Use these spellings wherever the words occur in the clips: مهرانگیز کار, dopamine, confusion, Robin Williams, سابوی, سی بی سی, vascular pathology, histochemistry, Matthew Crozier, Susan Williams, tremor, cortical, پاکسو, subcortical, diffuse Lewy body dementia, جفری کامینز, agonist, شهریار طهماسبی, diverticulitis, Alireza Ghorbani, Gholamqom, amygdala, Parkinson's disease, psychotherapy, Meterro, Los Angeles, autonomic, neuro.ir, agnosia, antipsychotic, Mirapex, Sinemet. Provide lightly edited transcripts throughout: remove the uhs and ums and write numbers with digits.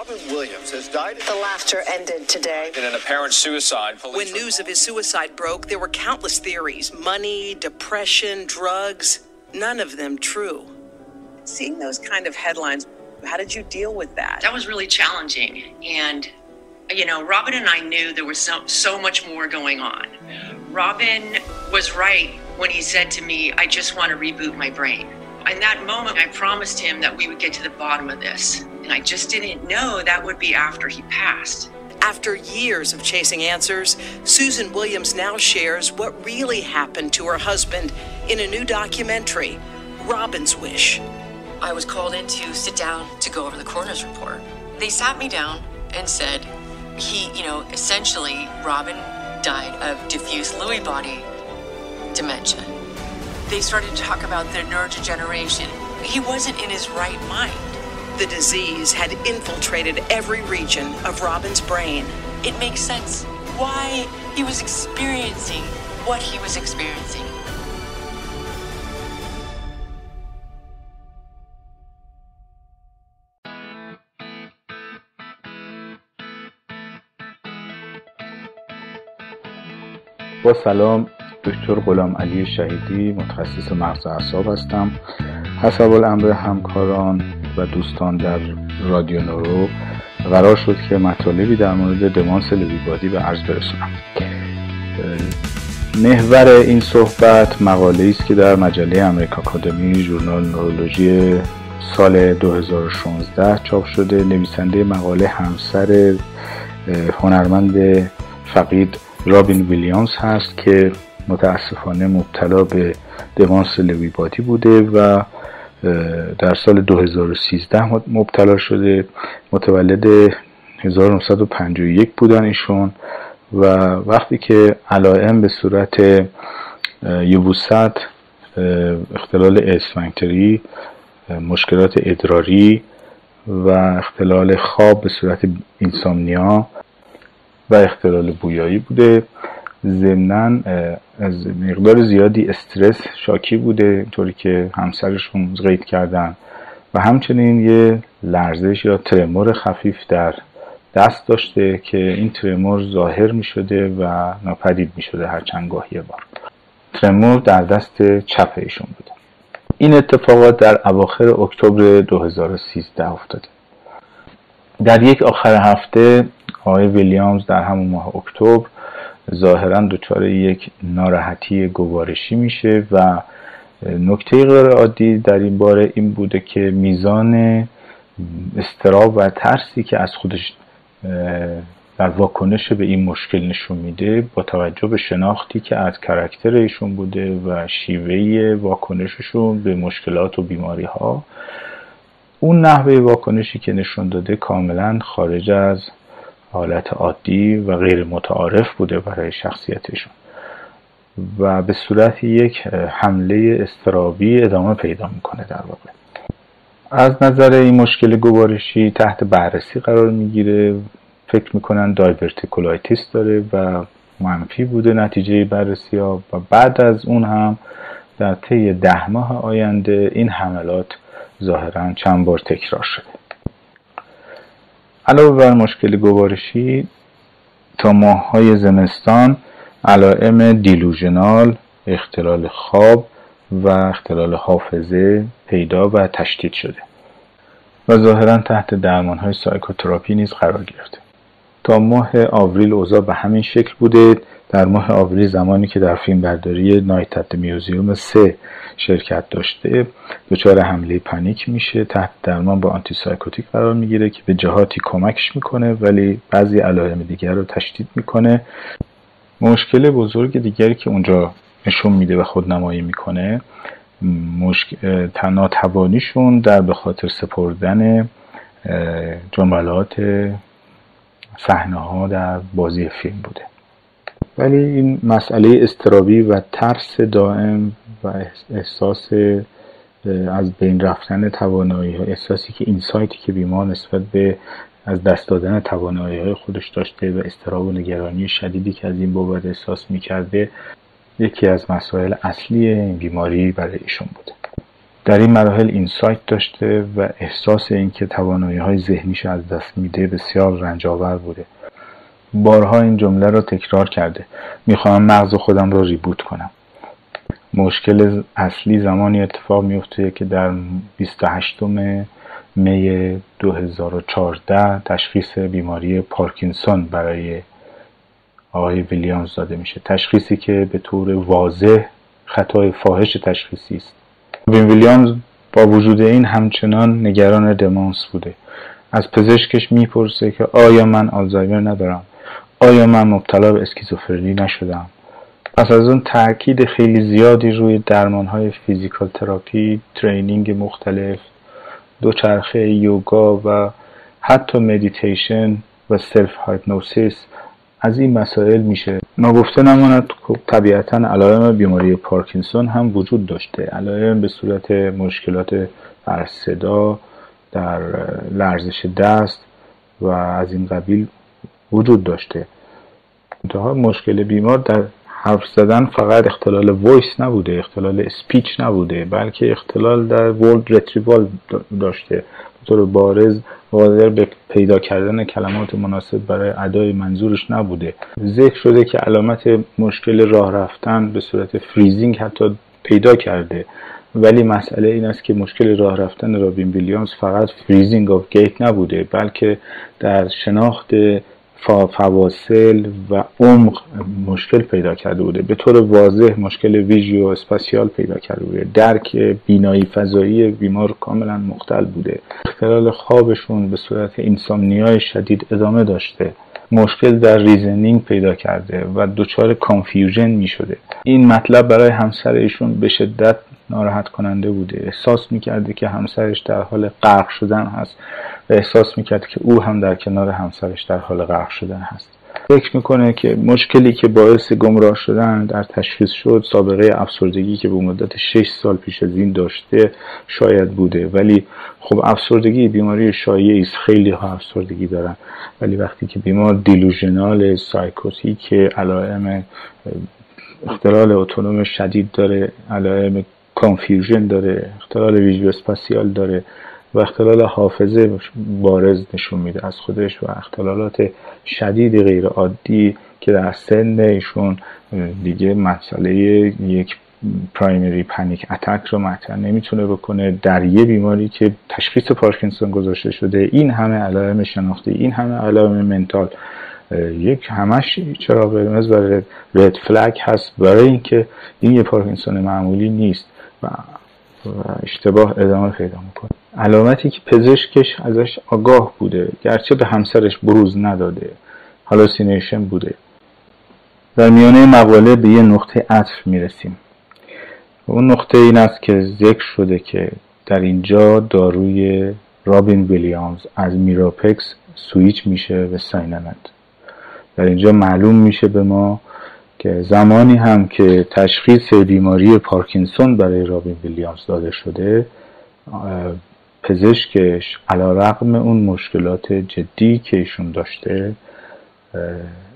Robin Williams has died. The laughter ended today. In an apparent suicide. When news of his suicide broke, there were countless theories. Money, depression, drugs, none of them true. Seeing those kind of headlines, how did you deal with that? That was really challenging. And, you know, Robin and I knew there was so much more going on. Robin was right when he said to me, I just want to reboot my brain. In that moment, I promised him that we would get to the bottom of this. And I just didn't know that would be after he passed. After years of chasing answers, Susan Williams now shares what really happened to her husband in a new documentary, Robin's Wish. I was called in to sit down to go over the coroner's report. They sat me down and said, essentially, Robin died of diffuse Lewy body dementia. They started to talk about their neurodegeneration. He wasn't in his right mind. The disease had infiltrated every region of Robin's brain. It makes sense why he was experiencing what he was experiencing. با سلام، دکتر غلام علی شهیدی، متخصص مغز اعصاب هستم. حسب الامر همکاران و دوستان در رادیو نورو قرار شد که مطالبی در مورد دمانس لوی بادی به عرض برسونم. محور این صحبت مقاله‌ای است که در مجله امریکا آکادمی ژورنال نورولوژی سال 2016 چاپ شده. نویسنده مقاله همسر هنرمند فقید رابین ویلیامز هست که متاسفانه مبتلا به دمانس لوی بادی بوده و در سال 2013 مبتلا شده. متولد 1951 بودن ایشون و وقتی که علائم به صورت یبوست، اختلال اسفنکتری، مشکلات ادراری و اختلال خواب به صورت اینسامنیا و اختلال بویایی بوده، ضمناً از مقدار زیادی استرس شاکی بوده، اینطوری که همسرشون قید کردن، و همچنین یه لرزش یا ترمور خفیف در دست داشته که این ترمور ظاهر می شده و ناپدید می شده هر چند گاهی یه بار. ترمور در دست چپ ایشون بوده. این اتفاقات در اواخر اکتبر 2013 افتاده. در یک آخر هفته آقای ویلیامز در همون ماه اکتبر ظاهراً دچار یک ناراحتی گوارشی میشه و نکته غیر عادی در این باره این بوده که میزان اضطراب و ترسی که از خودش در واکنش به این مشکل نشون میده با توجه به شناختی که از کاراکتر ایشون بوده و شیوه واکنششون به مشکلات و بیماری ها، اون نحوه واکنشی که نشون داده کاملاً خارج از حالت عادی و غیر متعارف بوده برای شخصیتشون و به صورت یک حمله اضطرابی ادامه پیدا میکنه. در واقع از نظر این مشکل گوارشی تحت بررسی قرار میگیره. فکر میکنن دایورتیکولایتیس داره و منفی بوده نتیجه بررسی ها، و بعد از اون هم در طی 10 ماه آینده این حملات ظاهرا چند بار تکرار شده. علاوه بر مشکل گوارشی، تا ماه‌های زمستان علائم دیلوژنال، اختلال خواب و اختلال حافظه پیدا و تشدید شده و ظاهراً تحت درمان‌های سایکوتراپی نیز قرار گرفته. تا ماه آوریل اوضاع به همین شکل بوده. در ماه آوریل زمانی که در فیلمبرداری نایت ات میوزیوم 3 شرکت داشته، دچار حمله پانیک میشه، تحت درمان با آنتی سایکوتیک قرار میگیره که به جهاتی کمکش میکنه ولی بعضی علائم دیگر رو تشدید میکنه. مشکل بزرگ دیگری که اونجا نشون میده و خودنمایی میکنه، ناتوانیشون در به خاطر سپردن جملات صحنه ها در بازی فیلم بوده. ولی این مسئله اضطرابی و ترس دائم و احساس از بین رفتن توانایی ها، احساسی که اینسایتی که بیمار نسبت به از دست دادن توانایی های خودش داشته و اضطراب و نگرانی شدیدی که از این بابت احساس میکرده، یکی از مسائل اصلی این بیماری برای ایشون بوده. در این مراحل اینسایت داشته و احساس اینکه توانایی‌های ذهنیش از دست میده بسیار رنج‌آور بوده. بارها این جمله را تکرار کرده: میخوام مغز خودم را ریبوت کنم. مشکل اصلی زمانی اتفاق میفته که در 28 می 2014 تشخیص بیماری پارکینسون برای آقای ویلیامز داده میشه، تشخیصی که به طور واضح خطای فاحش تشخیصی است. رابین ویلیامز با وجود این همچنان نگران دمانس بوده. از پزشکش میپرسه که آیا من آلزایمر ندارم؟ آیا من مبتلا به اسکیزوفرنی نشدم؟ پس از اون تاکید خیلی زیادی روی درمانهای فیزیکال تراپی، ترینینگ مختلف، دوچرخه، یوگا و حتی مدیتیشن و سلف هایپنوسیس از این مسائل میشه. ناگفته نماند که طبیعتاً علائم بیماری پارکینسون هم وجود داشته. علائم به صورت مشکلات در صدا، در لرزش دست و از این قبیل وجود داشته. منتها مشکل بیمار در حرف زدن فقط اختلال وایس نبوده، اختلال اسپیچ نبوده، بلکه اختلال در ورد رتریوال داشته. به طور بارز قادر به پیدا کردن کلمات مناسب برای ادای منظورش نبوده. ذکر شده که علامت مشکل راه رفتن به صورت فریزینگ حتی پیدا کرده، ولی مسئله این است که مشکل راه رفتن رابین ویلیامز فقط فریزینگ آف گیت نبوده، بلکه در شناخت فواصل و عمق مشکل پیدا کرده بوده. به طور واضح مشکل ویژوال اسپاسیال پیدا کرده بوده. درک بینایی فضایی بیمار کاملا مختل بوده. اختلال خوابشون به صورت اینسامنیای شدید ادامه داشته. مشکل در ریزنینگ پیدا کرده و دچار کانفیوژن می شده. این مطلب برای همسر ایشون به شدت ناراحت کننده بوده. احساس میکرده که همسرش در حال غرق شدن هست و احساس میکرد که او هم در کنار همسرش در حال غرق شدن هست. فکر میکنه که مشکلی که باعث گمراه شدن در تشخیص شد سابقه افسردگی که به مدت 6 سال پیش از این داشته شاید بوده، ولی خب افسردگی بیماری شایعی است، خیلی ها افسردگی دارن، ولی وقتی که بیمار دیلوژنال سایکوتیک که علائم اختلال اتونوم شدید داره، علائم کانفیوژن داره، اختلال ویژوال اسپاسیال داره و اختلال حافظه بارز نشون میده از خودش و اختلالات شدید غیر عادی که در سن ایشون دیگه مسئله یک پرایمری پنیک اتک رو مطرح نمیتونه بکنه در یه بیماری که تشخیص پارکینسون گذاشته شده. این همه علائم شناختی، این همه علائم منتال، یک همش چرا قرمز و رد فلگ هست برای اینکه این یه پارکینسون معمولی نیست و اشتباه ادامه پیدا میکنه. علامتی که پزشکش ازش آگاه بوده گرچه به همسرش بروز نداده، هالوسینیشن بوده. در میانه مقاله به یه نقطه عطف میرسیم. اون نقطه این است که ذکر شده که در اینجا داروی رابین ویلیامز از میراپکس سویچ میشه به سینمت. در اینجا معلوم میشه به ما که زمانی هم که تشخیص بیماری پارکینسون برای رابین ویلیامز داده شده، پزشکش علیرغم اون مشکلات جدی که ایشون داشته،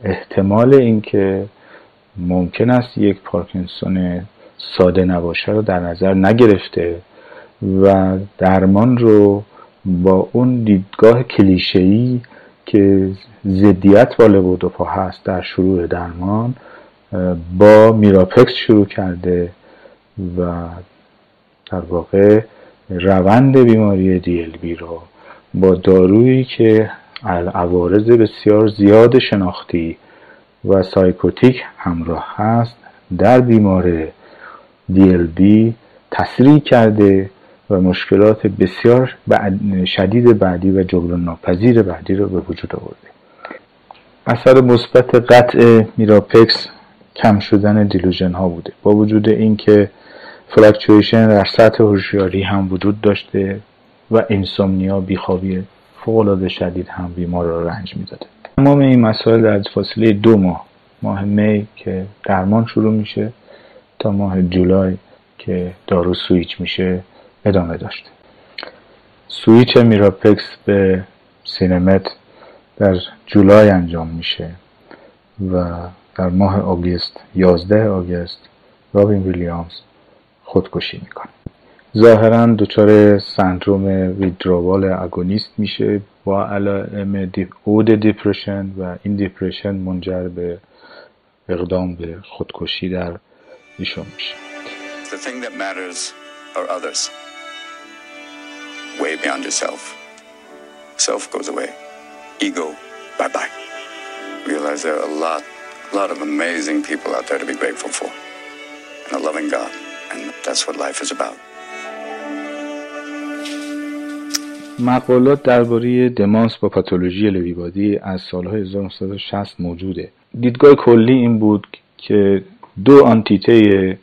احتمال اینکه ممکن است یک پارکینسون ساده نباشه رو در نظر نگرفته و درمان رو با اون دیدگاه کلیشه‌ای که ضدیت با لبود و پا هست در شروع درمان با میراپکس شروع کرده و در واقع روند بیماری DLB رو با دارویی که عوارض بسیار زیاد شناختی و سایکوتیک همراه هست در بیمار DLB تسریع کرده و مشکلات بسیار شدید بعدی و جبران ناپذیر بعدی رو به وجود آورده. اثر مثبت قطع میراپکس کم شدن دیلوژن ها بوده. با وجود اینکه فلکچویشن در سطح هوشیاری هم وجود داشته و انسومنیا، بیخوابی فوق العاده شدید هم بیمار را رنج میداده. تمام این مسائل در فاصله 2 ماه، ماه می که درمان شروع میشه تا ماه جولای که دارو سویچ میشه، ادامه داشته. سویچ میراپکس به سینمت در جولای انجام میشه و در ماه آگوست، 11 آگوست، رابین ویلیامز خودکشی میکنه. ظاهراً دچار سندروم ویدروال اگونیست میشه با علائم اود دیپرشن و این دیپرشن منجر به اقدام به خودکشی در ایشون میشه. The thing that matters are others. Way beyond yourself. Self goes away. Ego, bye bye. Realize there are a lot of amazing people out there to be grateful for, and a loving God, and that's what life is about. مقالات درباره دمانس با پاتولوژی لوی بادی از سالهای 1960 موجوده. دیدگاه کلی این بود که دو آنتیته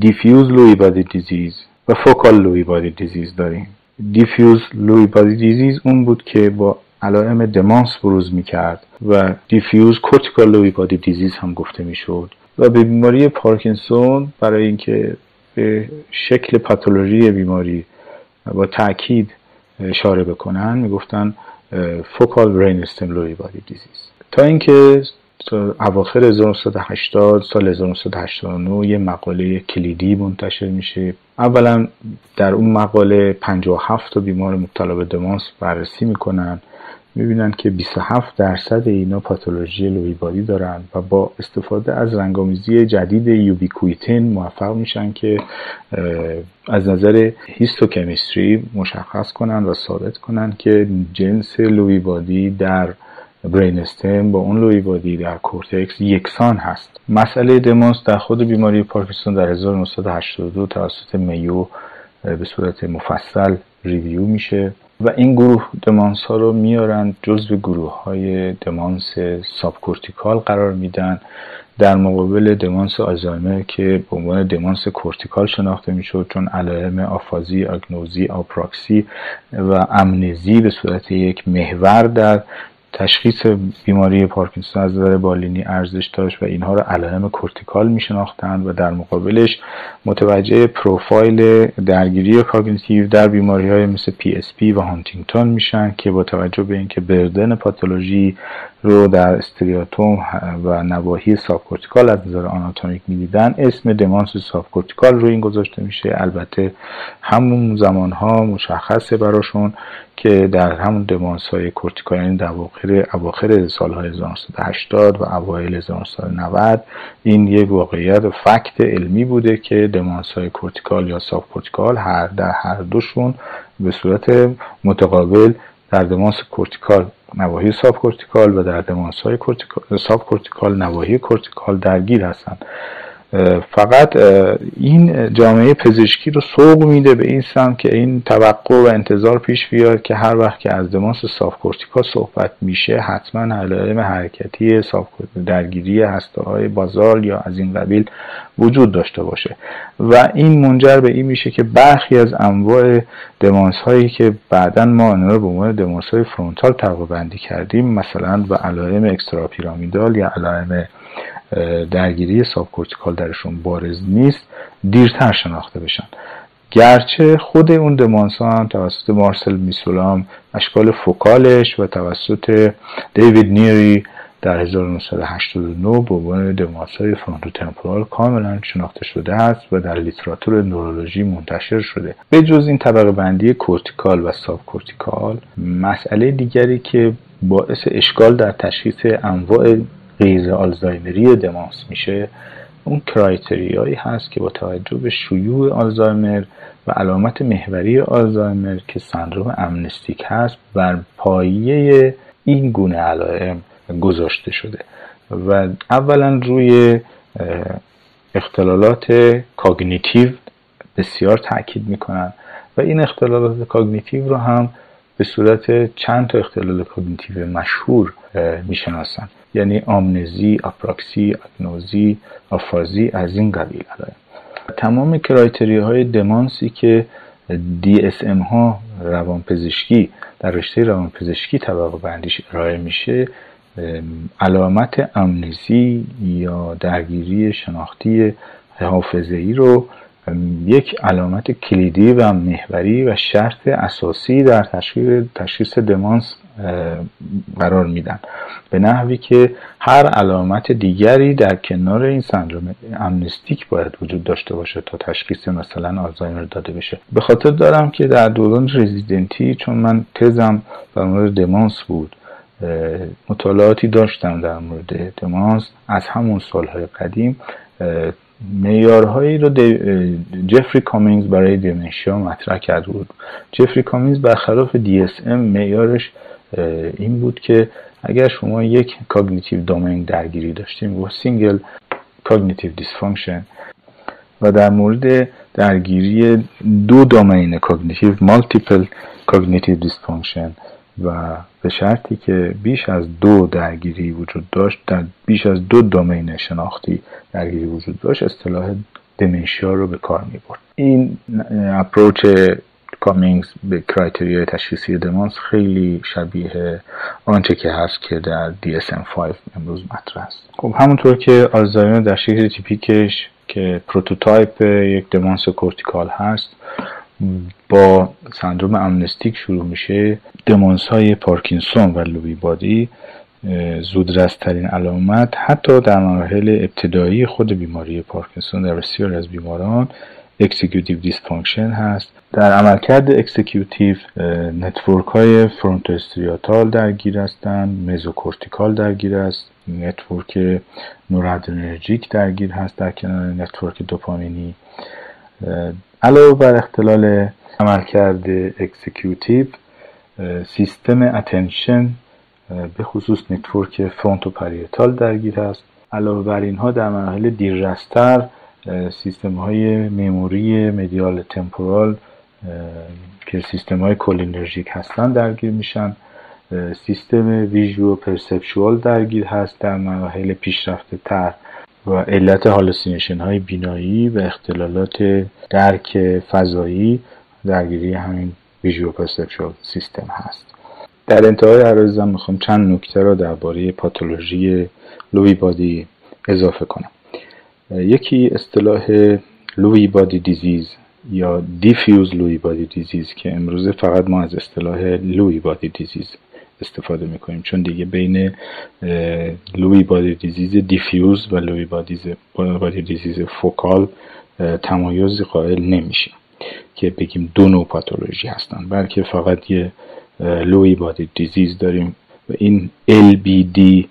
دیفیوز لوی بادی دیزیز و فوکال لوی بادی دیزیز داریم. دیفیوز لوی بادی دیزیز اون بود که با علائم دمانس بروز میکرد و دیفیوز کورتیکال لوی بادی دیزیز هم گفته میشد و به بیماری پارکینسون برای اینکه به شکل پاتولوژی بیماری با تاکید اشاره بکنن میگفتن فوکال برینستم لوی بادی دیزیز. تا اینکه اواخر 1980 سال 1989 یه مقاله کلیدی منتشر میشه. اولا در اون مقاله 57 تا بیمار مبتلا به دمانس بررسی میکنن، میبینن که 27% اینا پاتولوژی لوی بادی دارن و با استفاده از رنگ‌آمیزی جدید یوبیکویتین موفق میشن که از نظر هیستوکمیستری مشخص کنن و ثابت کنن که جنس لوی بادی در برینستم با اون لوی بادی در کورتکس یکسان هست. مسئله دمانس در خود بیماری پارکینسون در 1982 توسط میو به صورت مفصل ریویو میشه و این گروه دمانس ها رو میارن جزو گروه های دمانس سابکورتیکال قرار میدن در مقابل دمانس آلزایمر که به عنوان دمانس کورتیکال شناخته میشد چون علائم آفازی، آگنوزی، آپراکسی و امنزی به صورت یک محور در تشخیص بیماری پارکینسون از نظر بالینی ارزش داشت و اینها رو علائم کورتیکال میشناختند و در مقابلش متوجه پروفایل درگیری کاگنیتیو در بیماری‌های مثل PSP و هانتینگتون میشن که با توجه به اینکه بردن پاتولوژی رو در استریاتوم و نواحی سابکورتیکال از نظر آناتومیک می‌دیدن اسم دمانس سابکورتیکال رو این گذاشته میشه. البته همون زمان‌ها مشخصه براشون که در همون دمانس‌های کورتیکال یعنی در واقع اواخر سال‌های 1980 و اوایل 1990 این یک واقعیت فکت علمی بوده که دمانس‌های کورتیکال یا سابکورتیکال در هر دوشون به صورت متقابل در دمانس کورتیکال نواحی سابکورتیکال و در دمانس‌های سابکورتیکال نواحی کورتیکال درگیر هستند. فقط این جامعه پزشکی رو سوق میده به این سمت که این توقع و انتظار پیش بیاد که هر وقت که از دمانس سابکورتیکال صحبت میشه حتما علائم حرکتی درگیری هسته‌های بازال یا از این قبیل وجود داشته باشه و این منجر به این میشه که برخی از انواع دمانس هایی که بعداً ما آنها رو به عنوان دمانس های فرونتال طبقه بندی کردیم مثلا و علائم اکستراپیرامیدال یا علائم درگیری سابکورتیکال درشون بارز نیست دیرتر شناخته بشن. گرچه خود اون دمانس هم توسط مارسل میسولام اشکال فوکالش و توسط دیوید نیری در 1989 به عنوان دمانس‌های فرونتوتمپورال کاملا شناخته شده است و در لیتراتور نورولوژی منتشر شده. به جز این طبقه بندی کورتیکال و سابکورتیکال مسئله دیگری که باعث اشکال در تشخیص انواع غیر آلزایمری دمانس میشه اون کرایتریایی هست که با توجه به شیوع آلزایمر و علامت محوری آلزایمر که سندروم امنستیک هست بر پایه این گونه علائم گذاشته شده و اولا روی اختلالات کاگنیتیو بسیار تاکید میکنن و این اختلالات کاگنیتیو رو هم به صورت چند تا اختلال کاگنیتیو مشهور میشناسن یعنی آمنزی، آپراکسی، اگنوزی، آفازی از این قبیل علائم. تمام کرایتریاهای دمانسی که DSM ها روانپزشکی در رشته روانپزشکی طبقه بندیش ارائه میشه علامت امنزی یا درگیری شناختی حافظه‌ای رو یک علامت کلیدی و محوری و شرط اساسی در تشخیص دمانس قرار میدن، به نحوی که هر علامت دیگری در کنار این سندروم امنستیک باید وجود داشته باشه تا تشخیص مثلا آلزایمر داده بشه. به خاطر دارم که در دوران رزیدنتی، چون من تزم در مورد دمانس بود، مطالعاتی داشتم در مورد دمانس از همون سالهای قدیم، معیارهایی رو جفری کامینز برای دیمنشیا مطرح کرده بود. جفری کامینز برخلاف DSM معیارش این بود که اگر شما یک کاگنیتیو دامین درگیری داشتیم و سینگل کاگنیتیو دیسفانکشن و در مورد درگیری دو دامین کاگنیتیو مالتیپل کاگنیتیو دیسفانکشن و به شرطی که بیش از دو درگیری وجود داشت، در بیش از دو دامین شناختی درگیری وجود داشت، اصطلاح دمنشیا رو به کار می برد. این اپروچ کامینگز به کرایتریای تشخیصی دمانس خیلی شبیه آنچه که هست که در DSM-5 امروز مطرح است. خب همونطور که آلزایمر در شکل تیپیکش که پروتوتایپ یک دمانس کورتیکال هست با سندروم امنستیک شروع میشه، دمانس های پارکینسون و لوی بادی زودرس‌ترین علامت حتی در مراحل ابتدایی خود بیماری پارکینسون در بسیاری از بیماران اکسیکیوتیو دیسفانکشن هست. در عملکرد اکسیکیوتیو نتورک های فرونتو استریاتال درگیر هستند، مزوکورتیکال درگیر است، نتورک نورادرنرژیک درگیر هست در کنار نتورک دوپامینی. علاوه بر اختلال عملکرد اکسیکیوتیو، سیستم اتنشن به خصوص نتورک فرونتو پریتال درگیر است. علاوه بر اینها در مراحل دیررستر سیستم های مموری مدیال تمپورال که سیستم های کولینرژیک هستند درگیر میشن. سیستم ویژوال پرسپشوال درگیر هست در مراحل پیشرفته تر و علت هالوسینیشن های بینایی و اختلالات درک فضایی درگیری همین ویژوال پرسپشوال سیستم هست. در انتهای عرضم میخوام چند نکته را درباره پاتولوژی لوی بادی اضافه کنم. یکی اصطلاح لوی بادی دیزیز یا دیفیوز لوی بادی دیزیز که امروز فقط ما از اصطلاح لوی بادی دیزیز استفاده میکنیم، چون دیگه بین لوی بادی دیزیز دیفیوز و لوی بادی دیزیز فوکال تمایزی قائل نمیشه که بگیم دو نوع پاتولوژی هستن، بلکه فقط یه لوی بادی دیزیز داریم و این LBD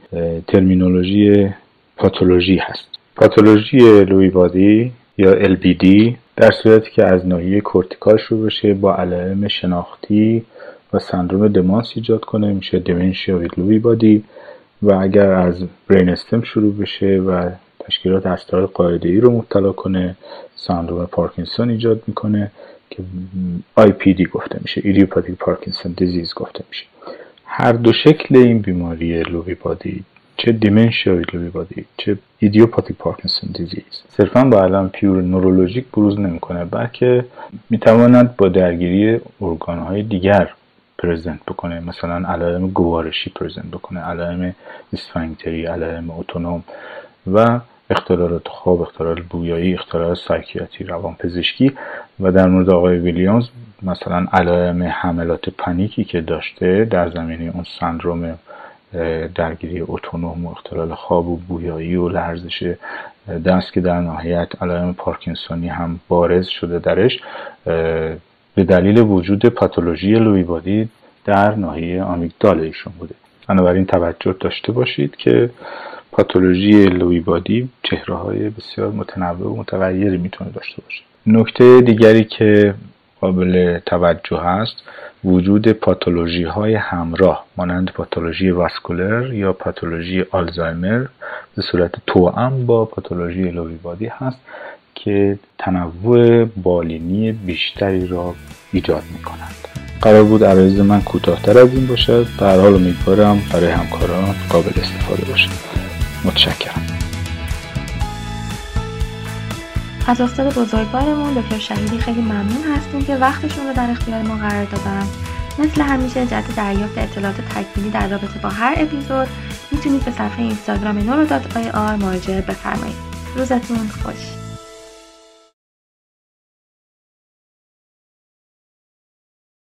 ترمینولوژی پاتولوژی هست. پاتولوژی لوی بادی یا LBD در صورتی که از ناحیه کورتیکال شروع بشه با علائم شناختی و سندروم دمانس ایجاد کنه میشه دمنشیا ویت لوی بادی، و اگر از برین استم شروع بشه و تشکیلات اسطار قاعده‌ای رو مبتلا کنه سندروم پارکینسون ایجاد میکنه که IPD گفته میشه، ایدیوپاتیک پارکینسون دیزیز گفته میشه. هر دو شکل این بیماری لوی بادی، چه دیمنشیا ویت لوی بادی چه ایدیوپاتیک پارکینسون دیزیز، صرفا با علائم پیور نورولوژیک بروز نمیکنه، بلکه میتواند با درگیری ارگانهای دیگر پرزنت بکنه، مثلا علائم گوارشی پرزنت بکنه، علائم اسفنگتری، علائم اتونوم و اختلالات خواب، اختلال بویایی، اختلال سایکیاتری، روانپزشکی. و در مورد آقای ویلیامز مثلا علائم حملات پانیکی که داشته در زمینه اون سندروم درگیری اتونوم و اختلال خواب و بویایی و لرزش دست که در نهایت علائم پارکینسونی هم بارز شده درش، به دلیل وجود پاتولوژی لوی بادی در ناحیه آمیگدال ایشون بوده. بنابراین توجه داشته باشید که پاتولوژی لوی بادی چهره‌های بسیار متنوع و متغیری میتونه داشته باشه. نکته دیگری که قابل توجه هست وجود پاتولوژی های همراه مانند پاتولوژی واسکولر یا پاتولوژی آلزایمر به صورت توأم با پاتولوژی لوی بادی هست که تنوع بالینی بیشتری را ایجاد می‌کنند. قرار بود عرایز من کوتاه‌تر از این باشد، در حال امیدوارم برای همکاران قابل استفاده باشد. متشکرم. از استاد بزرگوارمون دکتر شهیدی خیلی ممنون هستیم که وقتشون رو در اختیار ما قرار دادن. مثل همیشه جهت دریافت اطلاعات تکمیلی در رابطه با هر اپیزود میتونید به صفحه اینستاگرام neuro.ir مراجعه بفرمایید. روزتون خوش.